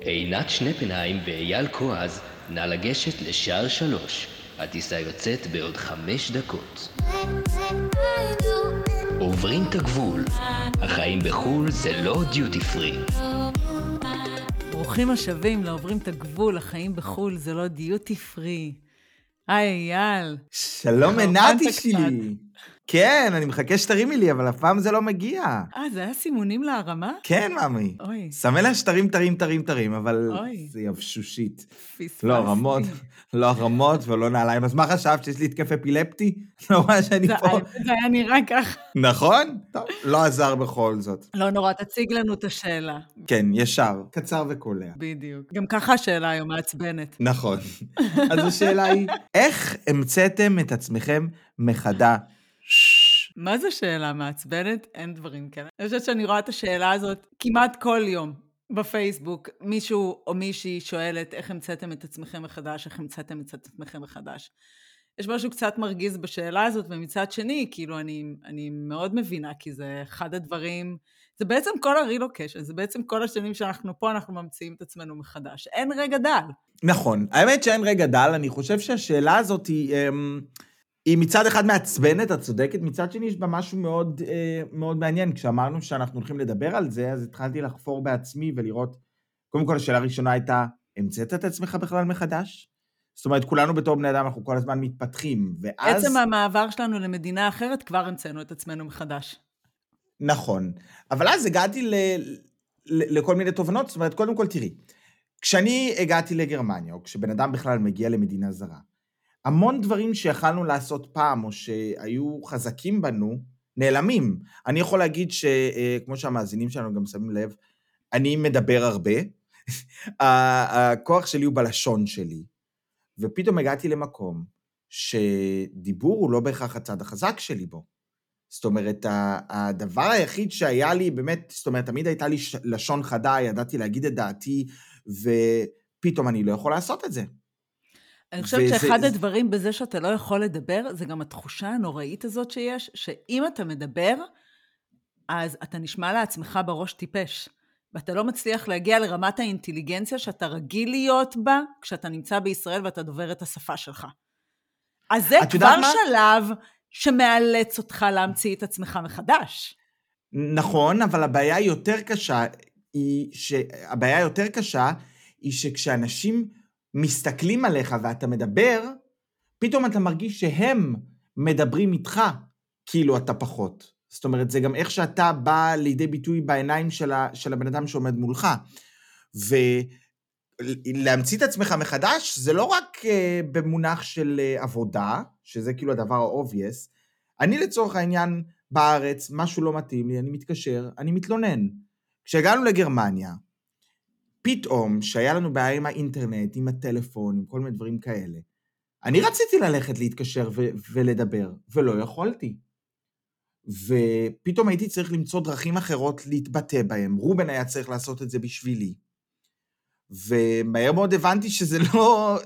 עינת שנפנהיים ואייל כועז, נא לגשת לשער 3. הטיסה יוצאת בעוד 5 דקות. עוברים את הגבול. החיים בחול זה לא דיוטי פרי. ברוכים השבים לעוברים את הגבול, החיים בחול זה לא דיוטי פרי. היי אייל. שלום עינתי שלי. כן, אני מחכה שתרימי לי, אבל הפעם זה לא מגיע. זה היה סימונים להרמה? כן, מאמי. שמה לה שתרים, תרים, אבל זה יבשושית. לא הרמות, ולא נעליים. אז מה חשבת, שיש לי התקף אפילפטי? לא מה שאני פה. זה היה נראה ככה. נכון? טוב, לא עזר בכל זאת. לא נורא, תציג לנו את השאלה. כן, ישר, קצר וקולע. בדיוק. גם ככה השאלה היום מעצבנת. נכון. אז השאלה היא, איך המצאתם את עצמכם מחדש? מה זה שאלה מעצבנת? אין דברים כאלה. אני חושבת שאני רואה את השאלה הזאת כמעט כל יום בפייסבוק. מישהו או מישהי שואלת איך המצאתם את עצמכם מחדש, איך המצאתם את עצמכם מחדש. יש משהו קצת מרגיז בשאלה הזאת, ומצד שני, כאילו אני מאוד מבינה, כי זה אחד הדברים, זה בעצם כל הרילוקשן, זה בעצם כל השנים שאנחנו פה, אנחנו ממציאים את עצמנו מחדש. אין רגע דל. נכון. האמת שאין רגע דל, אני חושב שהשאלה הזאת היא מצד אחד מעצבנת, את צודקת, מצד שני יש בה משהו מאוד, מאוד מעניין. כשאמרנו שאנחנו הולכים לדבר על זה, אז התחלתי לחפור בעצמי ולראות, קודם כל השאלה הראשונה הייתה, המצאת את עצמך בכלל מחדש? זאת אומרת, כולנו בתור בני אדם, אנחנו כל הזמן מתפתחים, ואז בעצם המעבר שלנו למדינה אחרת, כבר המצאנו את עצמנו מחדש. נכון, אבל אז הגעתי לכל מיני תובנות, זאת אומרת, קודם כל תראי, כשאני הגעתי לגרמניה, או כשבן אדם בכלל מגיע למדינה זרה, המון דברים שיכלנו לעשות פעם, או שהיו חזקים בנו, נעלמים. אני יכול להגיד שכמו שהמאזינים שלנו גם שמים לב, אני מדבר הרבה, הכוח שלי הוא בלשון שלי, ופתאום הגעתי למקום שדיבור הוא לא בהכרח הצד החזק שלי בו. זאת אומרת, הדבר היחיד שהיה לי, באמת, זאת אומרת, תמיד הייתה לי לשון חדה, ידעתי להגיד את דעתי, ופתאום אני לא יכול לעשות את זה. אני חושבת שאחד הדברים בזה שאתה לא יכול לדבר, זה גם התחושה הנוראית הזאת שיש, שאם אתה מדבר, אז אתה נשמע לעצמך בראש טיפש, ואתה לא מצליח להגיע לרמת האינטליגנציה שאתה רגיל להיות בה, כשאתה נמצא בישראל ואתה דובר את השפה שלך. אז זה כבר שלב שמאלץ אותך להמציא את עצמך מחדש. נכון, אבל הבעיה יותר קשה, היא שכשאנשים מסתכלים עליך ואתה מדבר, פתאום אתה מרגיש שהם מדברים איתך, כאילו אתה פחות. זאת אומרת, זה גם איך שאתה בא לידי ביטוי בעיניים של הבן אדם שעומד מולך. ולהמציא את עצמך מחדש, זה לא רק במונח של עבודה, שזה כאילו הדבר האובייס. אני לצורך העניין בארץ, משהו לא מתאים לי, אני מתקשר, אני מתלונן. כשהגענו לגרמניה, פתאום שהיה לנו בעיה עם האינטרנט, עם הטלפון, עם כל מיני דברים כאלה. אני רציתי ללכת להתקשר ולדבר, ולא יכולתי. ופתאום הייתי צריך למצוא דרכים אחרות להתבטא בהם. רובן היה צריך לעשות את זה בשבילי. ומהר מאוד הבנתי שזה לא,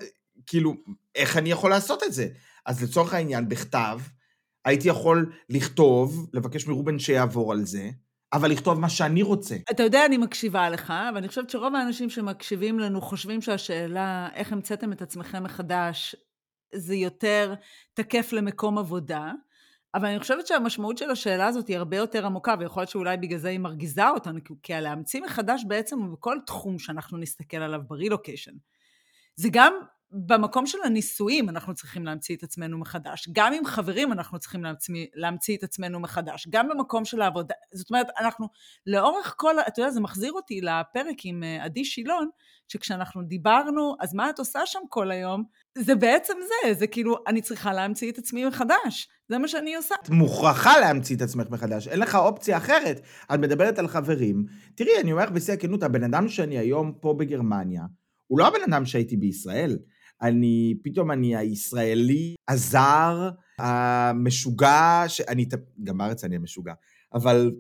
כאילו, איך אני יכול לעשות את זה? אז לצורך העניין, בכתב, הייתי יכול לכתוב, לבקש מרובן שיעבור על זה, אבל לכתוב מה שאני רוצה. אתה יודע, אני מקשיבה לך, ואני חושבת שרוב האנשים שמקשיבים לנו חושבים שהשאלה, איך המצאתם את עצמכם מחדש, זה יותר תקף למקום עבודה, אבל אני חושבת שהמשמעות של השאלה הזאת היא הרבה יותר עמוקה, ויכול להיות שאולי בגלל זה היא מרגיזה אותנו, כי להמציא מחדש בעצם בכל תחום שאנחנו נסתכל עליו ברילוקיישן. זה גם במקום של הניסויים אנחנו צריכים להמציא את עצמנו מחדש, גם עם חברים אנחנו צריכים להמציא את עצמנו מחדש, גם במקום של העבודה, זאת אומרת, אנחנו לאורך כל, אתה יודע, זה מחזיר אותי לפרק עם עדי שילון, שכשאנחנו דיברנו, אז מה את עושה שם כל היום? זה בעצם זה, זה כאילו, אני צריכה להמציא את עצמי מחדש, זה מה שאני עושה. את מוכרחה להמציא את עצמך מחדש, אין לך אופציה אחרת, את מדברת על חברים, תראי, אני אומר בשיא הכנות, הבן אדם שאני היום פה בגרמניה, הוא לא הבן אדם שהייתי בישראל. פתאום אני הישראלי, הזר, המשוגע, גם בארץ אני המשוגע, אבל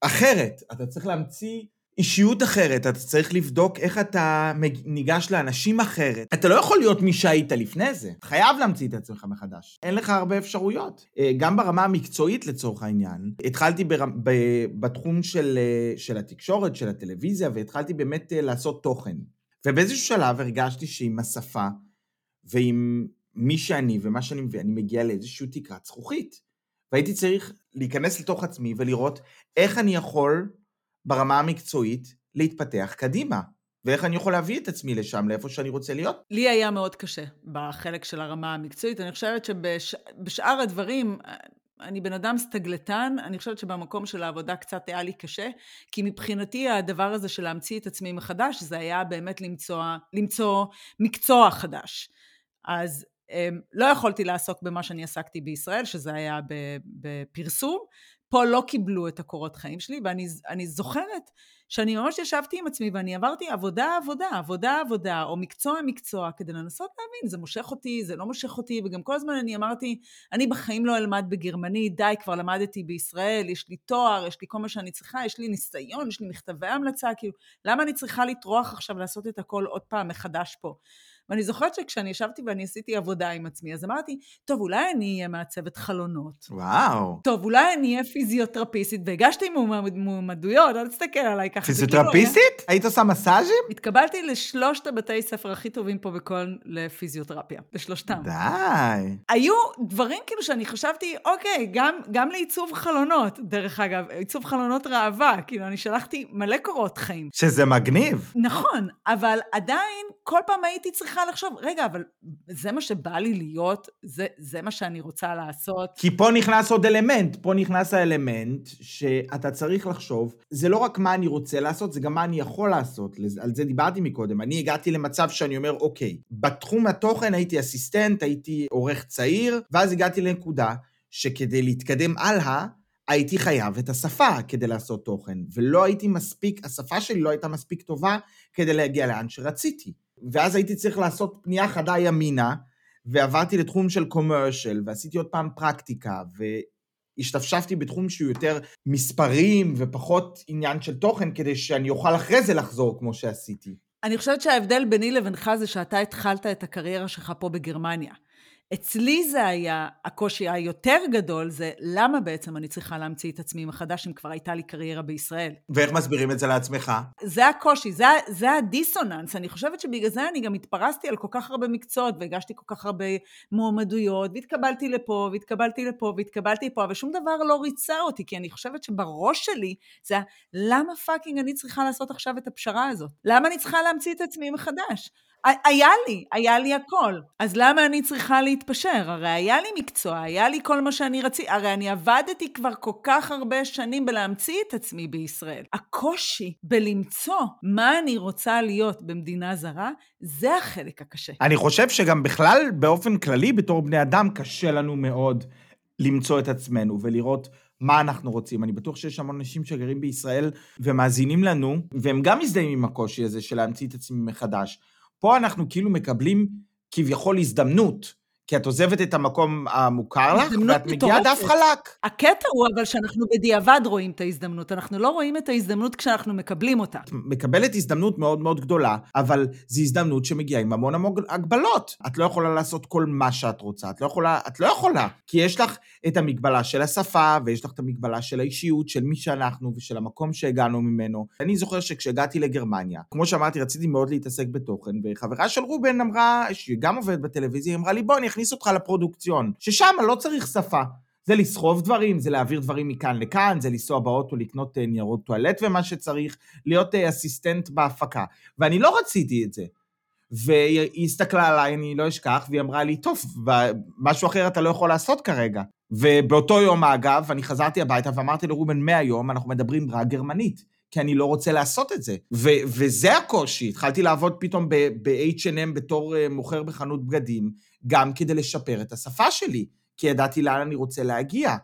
אחרת, אתה צריך להמציא אישיות אחרת, אתה צריך לבדוק איך אתה ניגש לאנשים אחרת, אתה לא יכול להיות מי שהיית לפני זה, אתה חייב להמציא את עצמך מחדש, אין לך הרבה אפשרויות, גם ברמה המקצועית לצורך העניין, התחלתי בתחום של התקשורת, של הטלוויזיה, והתחלתי באמת לעשות תוכן, ובאיזשהו שלב הרגשתי שעם השפה, ועם מי שאני ומה שאני מביא, אני מגיע לאיזשהו תקרת זכוכית. והייתי צריך להיכנס לתוך עצמי ולראות איך אני יכול ברמה המקצועית להתפתח קדימה. ואיך אני יכול להביא את עצמי לשם, לאיפה שאני רוצה להיות? לי היה מאוד קשה בחלק של הרמה המקצועית. אני חושבת שבשאר הדברים, אני בן אדם סטגלטן, אני חושבת שבמקום של העבודה קצת היה לי קשה, כי מבחינתי הדבר הזה של להמציא את עצמי מחדש, זה היה באמת למצוא מקצוע חדש. אז לא יכולתי לעסוק במה שאני עסקתי בישראל, שזה היה בפרסום, פה לא קיבלו את הקורות חיים שלי, ואני זוכרת שאני ממש ישבתי עם עצמי, ואני עברתי עבודה, או מקצוע, כדי לנסות להבין, זה מושך אותי, זה לא מושך אותי, וגם כל הזמן אני אמרתי, אני בחיים לא אלמד בגרמני, די, כבר למדתי בישראל, יש לי תואר, יש לי כל מה שאני צריכה, יש לי ניסיון, יש לי מכתבי המלצה, כאילו, למה אני צריכה לטרוח עכשיו לעשות את הכל עוד פעם מחדש פה? ואני זוכרת שכשאני ישבתי ואני עשיתי עבודה עם עצמי, אז אמרתי, טוב, אולי אני אהיה מעצבת חלונות. וואו. טוב, אולי אני אהיה פיזיותרפיסטית, והגשתי מועמדויות, אל תסתכל עליי ככה. פיזיותרפיסטית? היית עושה מסאז'ים? התקבלתי לשלושת הבתי ספר הכי טובים פה בכל לפיזיותרפיה, לשלושתם. די. היו דברים כאילו שאני חשבתי, אוקיי, גם לעיצוב חלונות, דרך אגב, עיצוב חלונות ראווה, כאילו אני שלחתי מלא קורות חיים. שזה מגניב. נכון, אבל עדיין כל פעם הייתי צריכה לחשוב, רגע, אבל זה מה שבא לי להיות, זה מה שאני רוצה לעשות. כי פה נכנס עוד אלמנט, פה נכנס האלמנט שאתה צריך לחשוב, זה לא רק מה אני רוצה לעשות, זה גם מה אני יכול לעשות, על זה דיברתי מקודם, אני הגעתי למצב שאני אומר, אוקיי, בתחום התוכן הייתי אסיסטנט, הייתי עורך צעיר, ואז הגעתי לנקודה שכדי להתקדם הלאה, הייתי חייב את השפה כדי לעשות תוכן, ולא הייתי מספיק, השפה שלי לא הייתה מספיק טובה כדי להגיע לאן שרציתי. ואז הייתי צריך לעשות פנייה חדה ימינה, ועברתי לתחום של קומרשל, ועשיתי עוד פעם פרקטיקה, והשתפשפתי בתחום שהוא יותר מספרים, ופחות עניין של תוכן, כדי שאני אוכל אחרי זה לחזור כמו שעשיתי. אני חושבת שההבדל ביני לבינך, זה שאתה התחלת את הקריירה שלך פה בגרמניה. אצלי זה היה, הקושי היותר גדול, זה למה בעצם אני צריכה להמציא את עצמי מחדש, אם כבר הייתה לי קריירה בישראל. ואיך מסבירים את זה לעצמך? זה הקושי, זה הדיסוננס, אני חושבת שבגלל זה אני גם התפרסתי על כל כך הרבה מקצועות, והגשתי כל כך הרבה מועמדויות, והתקבלתי לפה, ושום דבר לא ריצה אותי, כי אני חושבת שבראש שלי, זה למה פאקינג אני צריכה לעשות עכשיו את הפשרה הזאת? למה אני צריכה להמציא את עצמי מחדש? היה לי הכל, אז למה אני צריכה להתפשר? הרי היה לי מקצוע, היה לי כל מה שאני רציתי, הרי אני עבדתי כבר כל כך הרבה שנים בלהמציא את עצמי בישראל. הקושי בלמצוא מה אני רוצה להיות במדינה זרה, זה החלק הקשה. אני חושב שגם בכלל, באופן כללי, בתור בני אדם, קשה לנו מאוד למצוא את עצמנו ולראות מה אנחנו רוצים. אני בטוח שיש המון אנשים שגרים בישראל ומאזינים לנו, והם גם מזדהים עם הקושי הזה של להמציא את עצמי מחדש. פה אנחנו כאילו מקבלים כביכול הזדמנות, כי את עוזבת את המקום המוכר לך, ואת מגיעה דף חלק. הקטע הוא אבל שאנחנו בדיעבד רואים את ההזדמנות, אנחנו לא רואים את ההזדמנות כשאנחנו מקבלים אותה. מקבלת הזדמנות מאוד מאוד גדולה, אבל זו הזדמנות שמגיעה עם המון הגבלות. את לא יכולה לעשות כל מה שאת רוצה, את לא יכולה, כי יש לך את המגבלה של השפה, ויש לך את המגבלה של האישיות, של מי שאנחנו ושל המקום שהגענו ממנו. אני זוכר שכשהגעתי לגרמניה, כמו שאמרתי, רציתי מאוד להתעסק בתוכן, וחברה של רובן אמרה, שגם עובדת בטלוויזיה, אמרה לי, בוא, הכניס אותך לפרודוקציון, ששם לא צריך שפה. זה לסחוב דברים, זה להעביר דברים מכאן לכאן, זה לנסוע באוטו, לקנות ניירות טואלט ומה שצריך, להיות אסיסטנט בהפקה. ואני לא רציתי את זה. והיא הסתכלה עליי, אני לא אשכח, והיא אמרה לי, טוב, משהו אחר אתה לא יכול לעשות כרגע. ובאותו יום, אגב, אני חזרתי הביתה ואמרתי לרובן, מהיום אנחנו מדברים רק גרמנית. כי אני לא רוצה לעשות את זה. וזה הקושי. התחלתי לעבוד פתאום ב-H&M בתור מוכר בחנות בגדים, גם כדי לשפר את השפה שלי, כי ידעתי לאן אני רוצה להגיע.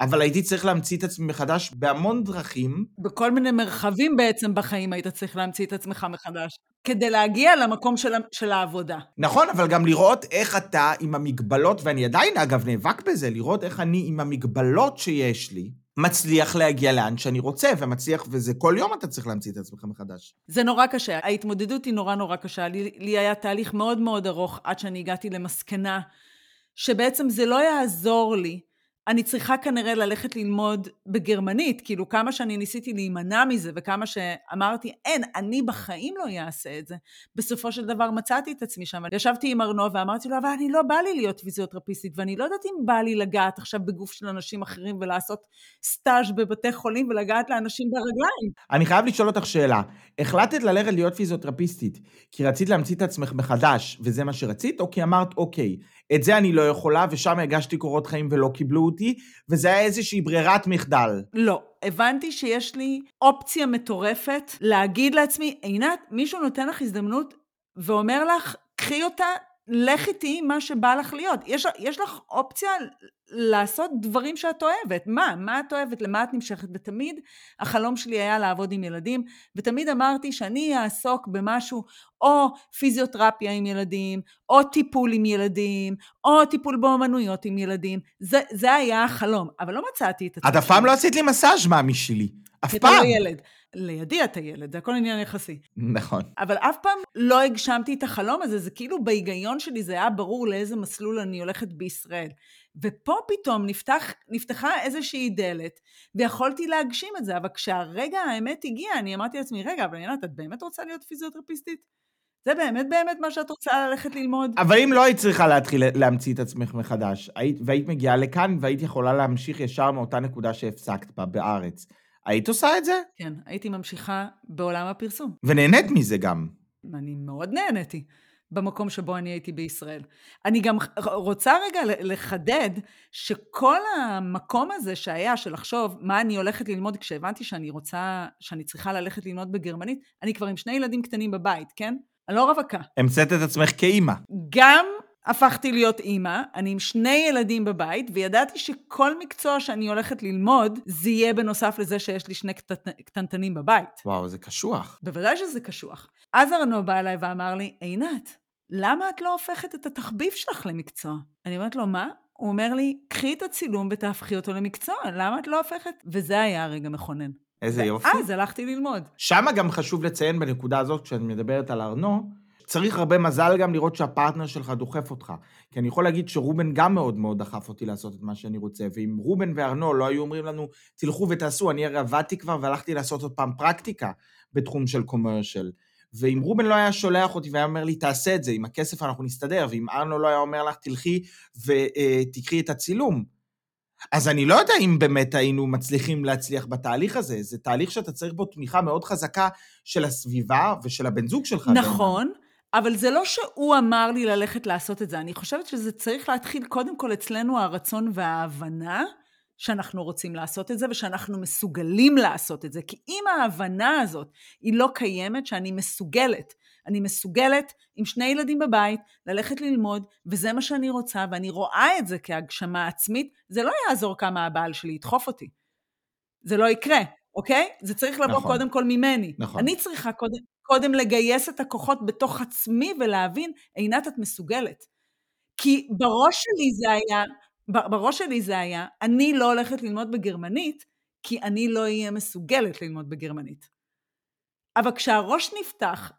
אבל הייתי צריך להמציא את עצמי מחדש בהמון דרכים. בכל מיני מרחבים בעצם בחיים היית צריך להמציא את עצמך מחדש, כדי להגיע למקום של העבודה. נכון, אבל גם לראות איך אתה עם המגבלות, ואני עדיין אגב נאבק בזה, לראות איך אני עם המגבלות שיש לי, מצליח להגיע לאן שאני רוצה, ומצליח, וזה כל יום אתה צריך להמציא את עצמך מחדש. זה נורא קשה, ההתמודדות היא נורא נורא קשה, לי היה תהליך מאוד מאוד ארוך, עד שאני הגעתי למסקנה, שבעצם זה לא יעזור לי, אני צריכה כנראה ללכת ללמוד בגרמנית, כאילו כמה שאני ניסיתי להימנע מזה, וכמה שאמרתי, אין, אני בחיים לא יעשה את זה. בסופו של דבר מצאתי את עצמי שם, ישבתי עם ארנו ואמרתי לו, אבל אני לא בא לי להיות פיזיותרפיסטית, ואני לא יודעת אם בא לי לגעת עכשיו בגוף של אנשים אחרים, ולעשות סטאז' בבתי חולים, ולגעת לאנשים ברגליים. אני חייב לשאול אותך שאלה, החלטת ללכת להיות פיזיותרפיסטית, כי רצית להמציא את עצמך מחדש, וזה מה שרצית, או כי אמרת, אוקיי, את זה אני לא יכולה, ושם הגשתי קורות חיים ולא קיבלו אותי, וזה היה איזושהי ברירת מחדל. לא, הבנתי שיש לי אופציה מטורפת להגיד לעצמי, עינת, מישהו נותן לך הזדמנות ואומר לך, קחי אותה, לך איתי מה שבא לך להיות. יש לך אופציה לעשות דברים שאת אוהבת. מה את אוהבת? למה את נמשכת? ותמיד החלום שלי היה לעבוד עם ילדים, ותמיד אמרתי שאני אעסוק במשהו, או פיזיותרפיה עם ילדים, או טיפול עם ילדים, או טיפול באומנויות עם ילדים. זה היה החלום, אבל לא מצאתי את עצמי. את אף פעם לא עשית לי מסאז' מאמי שלי. אף פעם. לידי אתה ילד, זה הכל עניין יחסי. נכון. אבל אף פעם לא הגשמתי את החלום הזה, זה כאילו בהיגיון שלי זה היה ברור לאיזה מסלול אני הולכת בישראל. ופה פתאום נפתחה איזושהי דלת, ויכולתי להגשים את זה, אבל כשהרגע האמת הגיע, אני אמרתי לעצמי, רגע, אבל עינת, את באמת רוצה להיות פיזיותרפיסטית? זה באמת באמת מה שאת רוצה ללכת ללמוד? אבל אם לא היית צריכה להתחיל להמציא את עצמך מחדש, והיית מגיעה לכאן, והיית יכולה להמשיך ישר מאותה נקודה שהפסקת בה בארץ. היית עושה את זה? כן, הייתי ממשיכה בעולם הפרסום. ונהנית מזה גם. אני מאוד נהניתי במקום שבו אני הייתי בישראל. אני גם רוצה רגע לחדד שכל המקום הזה שהיה של לחשוב מה אני הולכת ללמוד, כשהבנתי שאני צריכה ללכת ללמוד בגרמנית, אני כבר עם שני ילדים קטנים בבית, כן? אני לא רווקה. המצאת את עצמך כאימא. גם הפכתי להיות אימא, אני עם שני ילדים בבית, וידעתי שכל מקצוע שאני הולכת ללמוד, זה יהיה בנוסף לזה שיש לי שני קטנטנים בבית. וואו, זה קשוח. בוודאי שזה קשוח. אז ארנו בא אליי ואמר לי, עינת, למה את לא הופכת את התחביב שלך למקצוע? אני אומרת לו, מה? הוא אומר לי, קחי את הצילום ותהפכי אותו למקצוע, למה את לא הופכת? וזה היה הרגע מכונן. איזה יופי. אז הלכתי ללמוד. שמה גם חשוב לציין בנקודה הזאת, כשאת מדברת על ארנו, צריך הרבה מזל גם לראות שהפרטנר שלך דוחף אותך, כי אני יכול להגיד שרובן גם מאוד מאוד דחף אותי לעשות את מה שאני רוצה, ואם רובן וארנו לא היו אומרים לנו, תלכו ותעשו, אני עבדתי כבר והלכתי לעשות עוד פעם פרקטיקה בתחום של קומרשל, ואם רובן לא היה שולח אותי והיה אומר לי, תעשה את זה, עם הכסף אנחנו נסתדר, ואם ארנו לא היה אומר לך, תלכי ותקחי את הצילום, אז אני לא יודע אם באמת היינו מצליחים להצליח בתהליך הזה, זה תהליך שאתה צריך בו תמיכה מאוד חזקה של הסביבה ושל הבן זוג שלך. נכון. אבל זה לא שהוא אמר לי ללכת לעשות את זה, אני חושבת שזה צריך להתחיל קודם כל אצלנו הרצון וההבנה, שאנחנו רוצים לעשות את זה, ושאנחנו מסוגלים לעשות את זה, כי אם ההבנה הזאת היא לא קיימת, שאני מסוגלת, אני מסוגלת עם שני ילדים בבית, ללכת ללמוד, וזה מה שאני רוצה, ואני רואה את זה כהגשמה עצמית, זה לא יעזור כמה הבעל שלי ידחוף אותי, זה לא יקרה, אוקיי? זה צריך לבוא נכון. קודם כל ממני, נכון. אני צריכה קודם לגייס את הכוחות בתוך עצמי ולהבין, עינת את מסוגלת. כי בראש שלי זה היה, אני לא הולכת ללמוד בגרמנית, כי אני לא אהיה מסוגלת ללמוד בגרמנית. אבל כשהראש נפתח,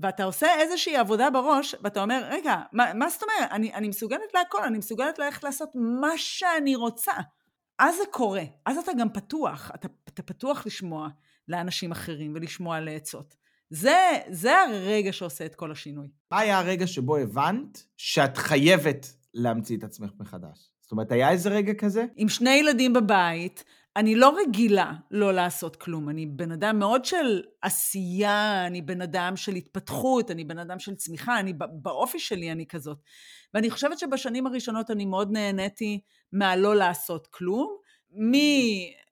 ואתה עושה איזושהי עבודה בראש, ואתה אומר, רגע, מה זאת אומרת? אני מסוגלת להכל, אני מסוגלת ללכת לעשות מה שאני רוצה. אז זה קורה, אז אתה גם פתוח, אתה פתוח לשמוע לאנשים אחרים ולשמוע לעצות. זה הרגע שעושה את כל השינוי. מה היה הרגע שבו הבנת שאת חייבת להמציא את עצמך מחדש? זאת אומרת, היה איזה רגע כזה? עם שני ילדים בבית, אני לא רגילה לא לעשות כלום. אני בן אדם מאוד של עשייה, אני בן אדם של התפתחות, אני בן אדם של צמיחה, אני באופי שלי אני כזאת. ואני חושבת שבשנים הראשונות אני מאוד נהניתי מהלא לעשות כלום,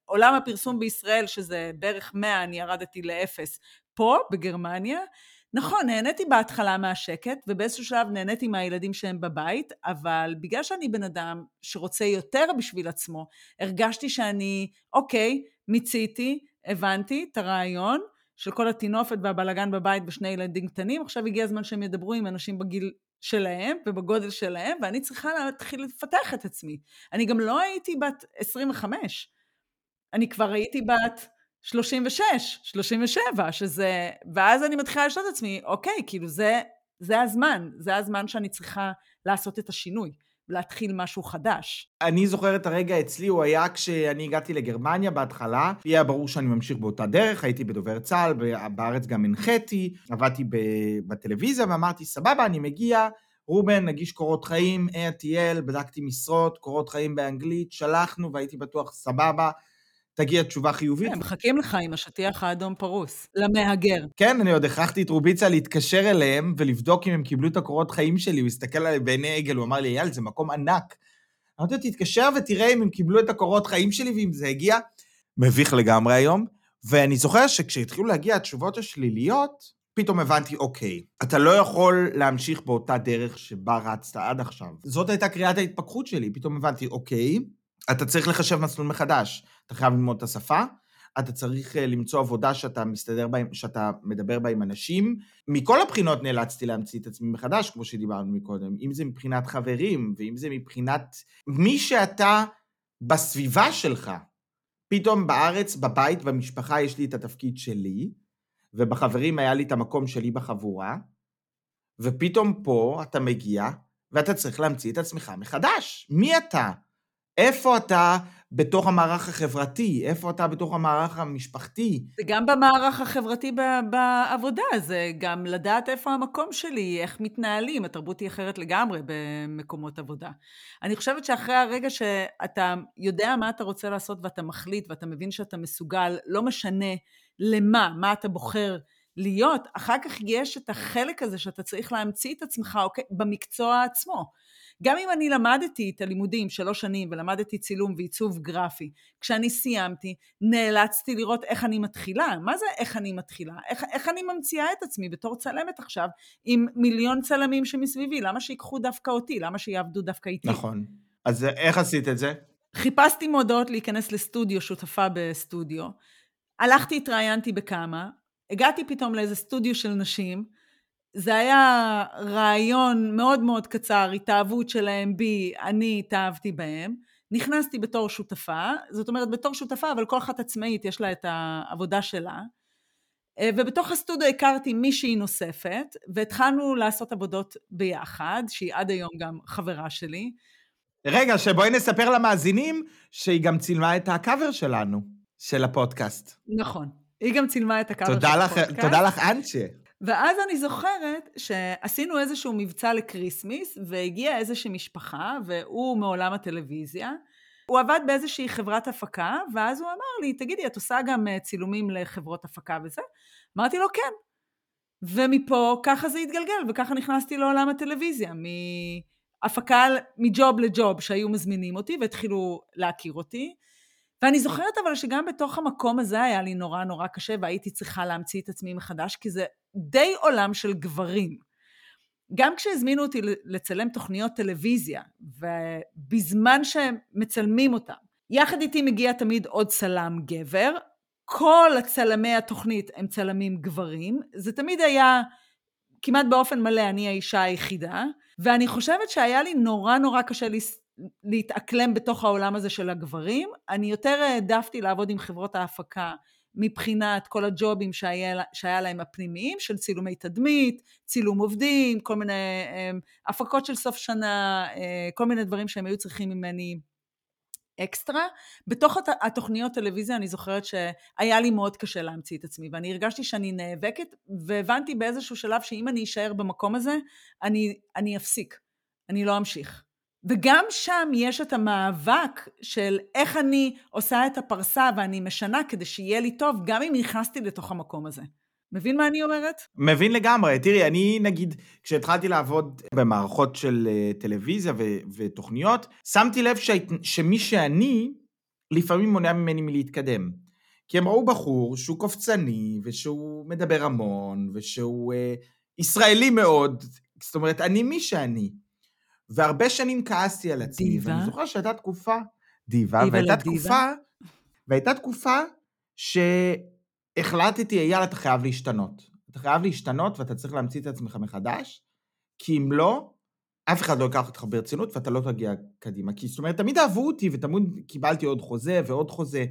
עולם הפרסום בישראל, שזה בערך 100, אני ירדתי לאפס, פה, בגרמניה. נכון, נהניתי בהתחלה מהשקט, ובאיזשהו שלב נהניתי מהילדים שהם בבית, אבל בגלל שאני בן אדם שרוצה יותר בשביל עצמו, הרגשתי שאני, אוקיי, מיציתי, הבנתי את הרעיון של כל התינופת והבלגן בבית בשני ילדים קטנים, עכשיו הגיע הזמן שהם ידברו עם אנשים בגיל שלהם ובגודל שלהם, ואני צריכה להתחיל לפתח את עצמי. אני גם לא הייתי בת 25, אני כבר הייתי בת 36, 37, שזה, ואז אני מתחילה לשאול את עצמי, אוקיי, כאילו זה הזמן שאני צריכה לעשות את השינוי, להתחיל משהו חדש. אני זוכר את הרגע אצלי, הוא היה כשאני הגעתי לגרמניה בהתחלה, היה ברור שאני ממשיך באותה דרך, הייתי בדובר צהל, בארץ גם הנחיתי, עבדתי בטלוויזיה ואמרתי, סבבה, אני מגיע, רובן, נגיש קורות חיים, ATL, בדקתי משרות, קורות חיים באנגלית, שלחנו והייתי בטוח, סבבה, תגיע תשובה חיובית. הם מחכים לך עם השטיח האדום פרוס, למהגר. כן, אני עוד הכרחתי את רוביצה להתקשר אליהם, ולבדוק אם הם קיבלו את הקורות חיים שלי, הוא הסתכל עליהם בעיני עגל, הוא אמר לי, אייל, זה מקום ענק. אמרתי, תתקשר ותראה אם הם קיבלו את הקורות חיים שלי, ואם זה הגיע, מביך לגמרי היום. ואני זוכר שכשהתחילו להגיע התשובות השליליות, פתאום הבנתי, אוקיי, אתה לא יכול להמשיך באותה דרך שבה רצת עד עכשיו. זאת הייתה קריאת ההתפכחות שלי, פתאום הבנתי, אוקיי, אתה צריך לחשב מסלול מחדש, אתה חייב ללמוד את השפה, אתה צריך למצוא עבודה שאתה מסתדר בה, שאתה מדבר בה עם אנשים. מכל הבחינות נאלצתי להמציא את עצמי מחדש, כמו שדיברנו מקודם, אם זה מבחינת חברים, ואם זה מבחינת מי שאתה בסביבה שלך. פתאום בארץ, בבית, במשפחה, יש לי את התפקיד שלי, ובחברים היה לי את המקום שלי בחבורה, ופתאום פה אתה מגיע, ואתה צריך להמציא את עצמך מחדש. מי אתה? איפה אתה בתוך המערך החברתי? איפה אתה בתוך המערך המשפחתי? זה גם במערך החברתי בעבודה, זה גם לדעת איפה המקום שלי, איך מתנהלים, התרבות היא אחרת לגמרי במקומות עבודה. אני חושבת שאחרי הרגע שאתה יודע מה אתה רוצה לעשות ואתה מחליט ואתה מבין שאתה מסוגל, לא משנה למה, מה אתה בוחר להיות, אחר כך יש את החלק הזה שאתה צריך להמציא את עצמך, אוקיי, במקצוע עצמו. גם אם אני למדתי את הלימודים 3 שנים, ולמדתי צילום ועיצוב גרפי, כשאני סיימתי, נאלצתי לראות איך אני מתחילה. מה זה איך אני מתחילה? איך אני ממציאה את עצמי בתור צלמת עכשיו, עם מיליון צלמים שמסביבי? למה שיקחו דווקא אותי? למה שיעבדו דווקא איתי? נכון. אז איך עשית את זה? חיפשתי מודעות להיכנס לסטודיו, שותפה בסטודיו. הלכתי, התראיינתי בכמה, הגעתי פתאום לאיזה סטודיו של נשים, זה היה רעיון מאוד מאוד קצר, התאהבות שלהם בי, אני התאהבתי בהם, נכנסתי בתור שותפה, זאת אומרת בתור שותפה, אבל כל אחת עצמאית יש לה את העבודה שלה, ובתוך הסטודיו הכרתי מישהי נוספת, והתחלנו לעשות עבודות ביחד, שהיא עד היום גם חברה שלי. רגע, שבואי נספר למאזינים, שהיא גם צילמה את הקאבר שלנו, של הפודקאסט. נכון, היא גם צילמה את הקאבר של הפודקאסט. תודה לך, אנצ'ה. ואז אני זוכרת שעשינו איזשהו מבצע לקריסמיס, והגיעה איזושהי משפחה, והוא מעולם הטלוויזיה, הוא עבד באיזושהי חברת הפקה, ואז הוא אמר לי, תגידי, את עושה גם צילומים לחברות הפקה וזה? אמרתי לו, כן. ומפה ככה זה התגלגל, וככה נכנסתי לעולם הטלוויזיה, מהפקה מג'וב לג'וב, שהיו מזמינים אותי, והתחילו להכיר אותי, ואני זוכרת אבל שגם בתוך המקום הזה היה לי נורא נורא קשה, והייתי צריכה להמציא את עצמי מחדש, כי זה די עולם של גברים. גם כשהזמינו אותי לצלם תוכניות טלוויזיה, ובזמן שהם מצלמים אותם, יחד איתי מגיע תמיד עוד צלם גבר, כל הצלמי התוכנית הם צלמים גברים, זה תמיד היה כמעט באופן מלא, אני האישה היחידה, ואני חושבת שהיה לי נורא נורא קשה להתאקלם בתוך העולם הזה של הגברים, אני יותר העדפתי לעבוד עם חברות ההפקה, מבחינת כל הג'ובים שהיה להם הפנימיים, של צילומי תדמית, צילום עובדים, כל מיני הפקות של סוף שנה, כל מיני דברים שהם היו צריכים ממני אקסטרה. בתוך התוכניות טלוויזיה אני זוכרת שהיה לי מאוד קשה להמציא את עצמי, ואני הרגשתי שאני נאבקת, והבנתי באיזשהו שלב שאם אני אשאר במקום הזה, אני אפסיק, אני לא אמשיך. וגם שם יש את המאבק של איך אני עושה את הפרסה ואני משנה כדי שיהיה לי טוב, גם אם נכנסתי לתוך המקום הזה. מבין מה אני אומרת? מבין לגמרי. תראי, אני נגיד, כשהתחלתי לעבוד במערכות של טלוויזיה ותוכניות, שמתי לב שמי שאני לפעמים מונע ממני מלהתקדם. כי הם ראו בחור שהוא קופצני ושהוא מדבר המון ושהוא ישראלי מאוד. זאת אומרת, אני מי שאני. והרבה שנים כעסתי על עצמי, ואני זוכר שהייתה תקופה, והייתה תקופה שהחלטתי, יאללה, אתה חייב להשתנות. אתה חייב להשתנות, ואתה צריך להמציא את עצמך מחדש, כי אם לא, אף אחד לא יקח אותך ברצינות, ואתה לא תגיע קדימה. כי זאת אומרת, תמיד אהבו אותי, ותמיד קיבלתי עוד חוזה ועוד חוזה,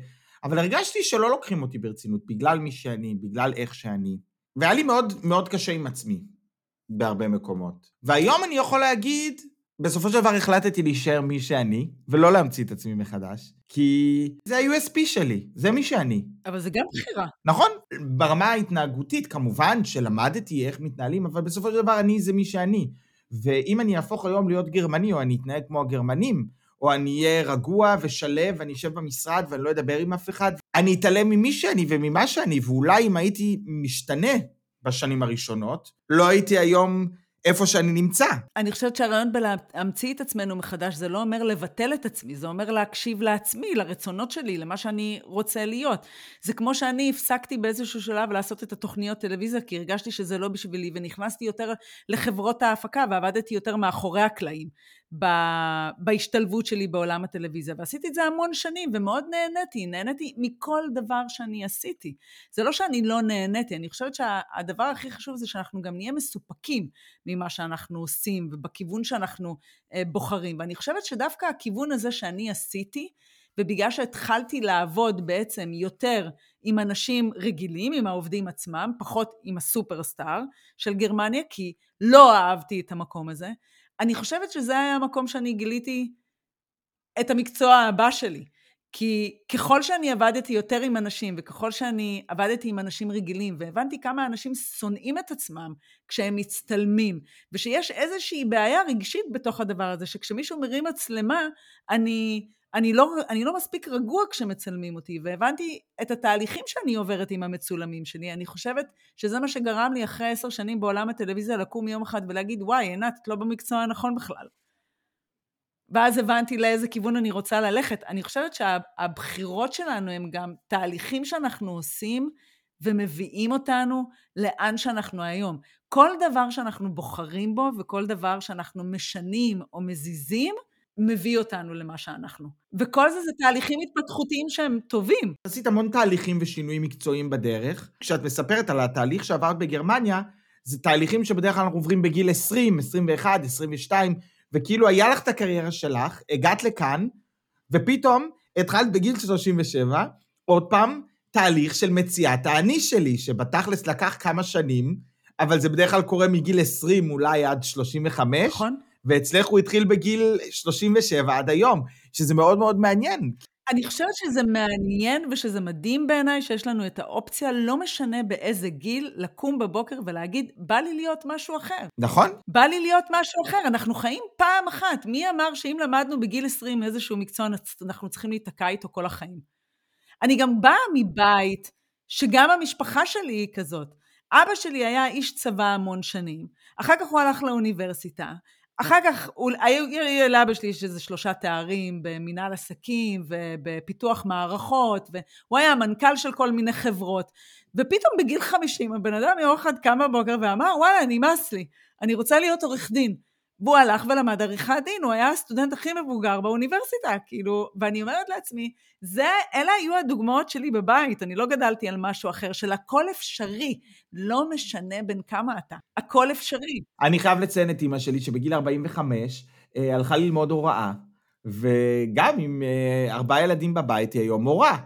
אבל הרגשתי שלא לוקחים אותי ברצינות, בגלל מי שאני, בגלל איך שאני. והיה לי מאוד מאוד קשה עם עצמי, בהרבה מקומות. והיום אני יכול להגיד בסופו של דבר החלטתי להישאר מי שאני, ולא להמציא את עצמי מחדש, כי זה ה-USP שלי, זה מי שאני. אבל זה גם בחירה. נכון, ברמה ההתנהגותית, כמובן, שלמדתי איך מתנהלים, אבל בסופו של דבר אני זה מי שאני. ואם אני אהפוך היום להיות גרמני, או אני אתנהג כמו הגרמנים, או אני אהיה רגוע ושלב, ואני אשב במשרד ואני לא אדבר עם אף אחד, אני אתעלם ממי שאני וממה שאני, ואולי אם הייתי משתנה בשנים הראשונות, לא הייתי היום איפה שאני נמצא. אני חושבת שהרעיון בלהמציא את עצמנו מחדש, זה לא אומר לבטל את עצמי, זה אומר להקשיב לעצמי, לרצונות שלי, למה שאני רוצה להיות. זה כמו שאני הפסקתי באיזשהו שלב לעשות את התוכניות טלוויזיה, כי הרגשתי שזה לא בשבילי, ונכנסתי יותר לחברות ההפקה, ועבדתי יותר מאחורי הקלעים, בהשתלבות שלי בעולם הטלוויזיה, ועשיתי את זה המון שנים, ומאוד נהניתי מכל דבר שאני עשיתי. זה לא שאני לא נהניתי, אני חושבת שהדבר הכי חשוב זה שאנחנו גם נהיה מסופקים ממה שאנחנו עושים, ובכיוון שאנחנו בוחרים, ואני חושבת שדווקא הכיוון הזה שאני עשיתי, ובגלל שהתחלתי לעבוד בעצם יותר עם אנשים רגילים, עם העובדים עצמם, פחות עם הסופרסטאר של גרמניה, כי לא אהבתי את המקום הזה, אני חושבת שזה היה המקום שאני גיליתי את המקצוע הבא שלי, כי ככל שאני עבדתי יותר עם אנשים, וככל שאני עבדתי עם אנשים רגילים, והבנתי כמה אנשים שונאים את עצמם כשהם מצטלמים, ושיש איזושהי בעיה רגשית בתוך הדבר הזה, שכשמישהו מרים מצלמה, אני לא מספיק רגוע כשמצלמים אותי, והבנתי את התהליכים שאני עוברת עם המצולמים שלי. אני חושבת שזה מה שגרם לי אחרי 10 שנים בעולם הטלוויזיה לקום יום אחד ולהגיד, וואי, עינת, את לא במקצוע הנכון בכלל. ואז הבנתי לאיזה כיוון אני רוצה ללכת. אני חושבת שהבחירות שלנו הם גם תהליכים שאנחנו עושים ומביאים אותנו לאן שאנחנו היום. כל דבר שאנחנו בוחרים בו וכל דבר שאנחנו משנים או מזיזים, מביא אותנו למה שאנחנו. וכל זה תהליכים התפתחותיים שהם טובים. עשית המון תהליכים ושינויים מקצועיים בדרך. כשאת מספרת על התהליך שעברת בגרמניה, זה תהליכים שבדרך כלל אנחנו עוברים בגיל 20, 21, 22, וכאילו היה לך את הקריירה שלך, הגעת לכאן, ופתאום התחלת בגיל 37, עוד פעם תהליך של מציאת האני שלי, שבתכלס לקח כמה שנים, אבל זה בדרך כלל קורה מגיל 20, אולי עד 35. נכון. ואצלך הוא התחיל בגיל 37 עד היום, שזה מאוד מאוד מעניין. אני חושבת שזה מעניין ושזה מדהים בעיניי שיש לנו את האופציה, לא משנה באיזה גיל, לקום בבוקר ולהגיד, בא לי להיות משהו אחר. נכון. בא לי להיות משהו אחר, אנחנו חיים פעם אחת. מי אמר שאם למדנו בגיל 20 איזשהו מקצוע, אנחנו צריכים להתקע איתו כל החיים? אני גם באה מבית, שגם המשפחה שלי היא כזאת. אבא שלי היה איש צבא המון שנים, אחר כך הוא הלך לאוניברסיטה, אחר כך, היה לאבא שלי שזה 3 תארים במנהל עסקים ובפיתוח מערכות, והוא היה המנכ"ל של כל מיני חברות, ופתאום בגיל 50 הבן אדם יום אחד קם בבוקר ואמר, וואלה, נמאס לי, אני רוצה להיות עורך דין. והוא הלך ולמד עריכת דין, הוא היה הסטודנט הכי מבוגר באוניברסיטה, כאילו, ואני אומרת לעצמי, אלה היו הדוגמאות שלי בבית, אני לא גדלתי על משהו אחר, של הכל אפשרי, לא משנה בין כמה אתה, הכל אפשרי. אני חייב לציין את אמא שלי, שבגיל 45, הלכה ללמוד הוראה, וגם עם 4 ילדים בבית, היא היום מורה.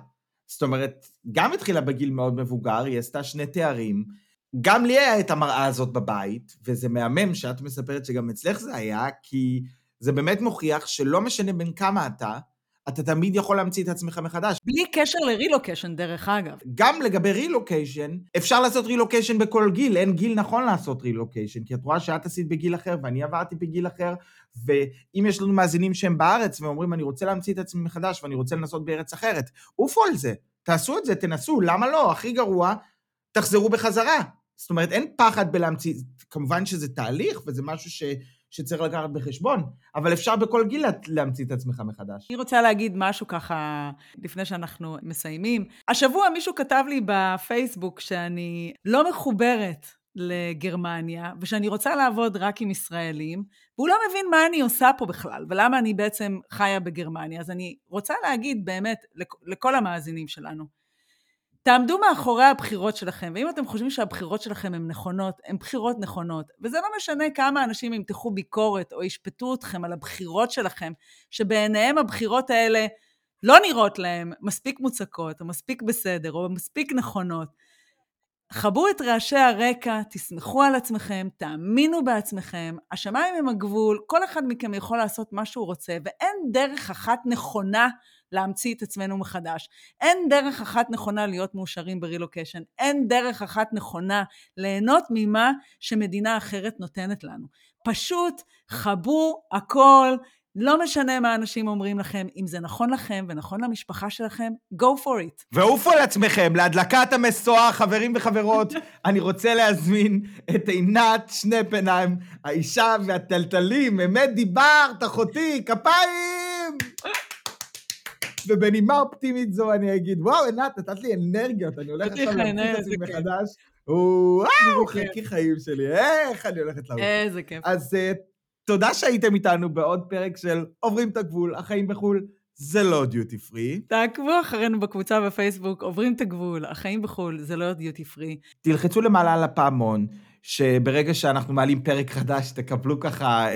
זאת אומרת, גם התחילה בגיל מאוד מבוגר, היא עשתה 2 תארים, גם לי היה את המראה הזאת בבית, וזה מהמם שאת מספרת שגם אצלך זה היה, כי זה באמת מוכיח שלא משנה בין כמה אתה תמיד יכול להמציא את עצמך מחדש. בלי קשר לרילוקיישן דרך אגב. גם לגבי רילוקיישן, אפשר לעשות רילוקיישן בכל גיל, אין גיל נכון לעשות רילוקיישן, כי את רואה שאת עשית בגיל אחר, ואני עברתי בגיל אחר, ואם יש לנו מאזינים שהם בארץ, ואומרים אני רוצה להמציא את עצמי מחדש, ואני רוצה לנסות בארץ אחרת, עופו על זה, תעשו את זה, תנסו, למה לא? הכי גרוע, תחזרו בחזרה. זאת אומרת, אין פחד בלהמציא, כמובן שזה תהליך, וזה משהו שצריך לקחת בחשבון, אבל אפשר בכל גיל להמציא את עצמך מחדש. אני רוצה להגיד משהו ככה, לפני שאנחנו מסיימים. השבוע מישהו כתב לי בפייסבוק, שאני לא מחוברת לגרמניה, ושאני רוצה לעבוד רק עם ישראלים, והוא לא מבין מה אני עושה פה בכלל, ולמה אני בעצם חיה בגרמניה. אז אני רוצה להגיד באמת, לכל המאזינים שלנו, תעמדו מאחורי הבחירות שלכם, ואם אתם חושבים שהבחירות שלכם הן נכונות, הן בחירות נכונות, וזה לא משנה כמה אנשים ימתחו ביקורת או ישפטו אתכם על הבחירות שלכם, שבעיניהם הבחירות האלה לא נראות להם מספיק מוצקות, או מספיק בסדר, או מספיק נכונות. חבו את רעשי הרקע, תסמכו על עצמכם, תאמינו בעצמכם, השמיים הם הגבול, כל אחד מכם יכול לעשות מה שהוא רוצה, ואין דרך אחת נכונה להמציא את עצמנו מחדש. אין דרך אחת נכונה להיות מאושרים ברילוקיישן, אין דרך אחת נכונה ליהנות ממה שמדינה אחרת נותנת לנו. פשוט חבו הכל, לא משנה מה אנשים אומרים לכם, אם זה נכון לכם ונכון למשפחה שלכם, go for it. ועופו על עצמכם, להדלקת המסוע, חברים וחברות, אני רוצה להזמין את עינת שני פניים, האישה והטלטלים, אמת דיברת, אחותי, כפיים! ובנימה אופטימית זו אני אגיד, וואו, עינת, נתת לי אנרגיות, אני הולכת להמציא את עצמי מחדש, וואו, חלקי חיים שלי, איך אני הולכת להמציא. איזה כיף. אז תודה שהייתם איתנו בעוד פרק של עוברים את הגבול, החיים בחול, זה לא דיוטי פרי. תעקבו אחרינו בקבוצה בפייסבוק, עוברים את הגבול, החיים בחול, זה לא דיוטי פרי. תלחצו למעלה על הפעמון, שברגע שאנחנו מעלים פרק חדש, תקבלו ככה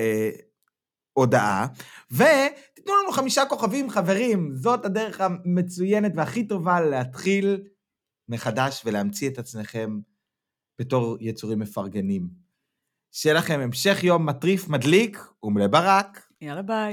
הודעה, ותתנו לנו 5 כוכבים, חברים, זאת הדרך המצוינת והכי טובה להתחיל מחדש ולהמציא את עצמכם בתור יצורים מפרגנים. שיהיה לכם המשך יום מטריף, מדליק ומלא ברק. יאללה ביי.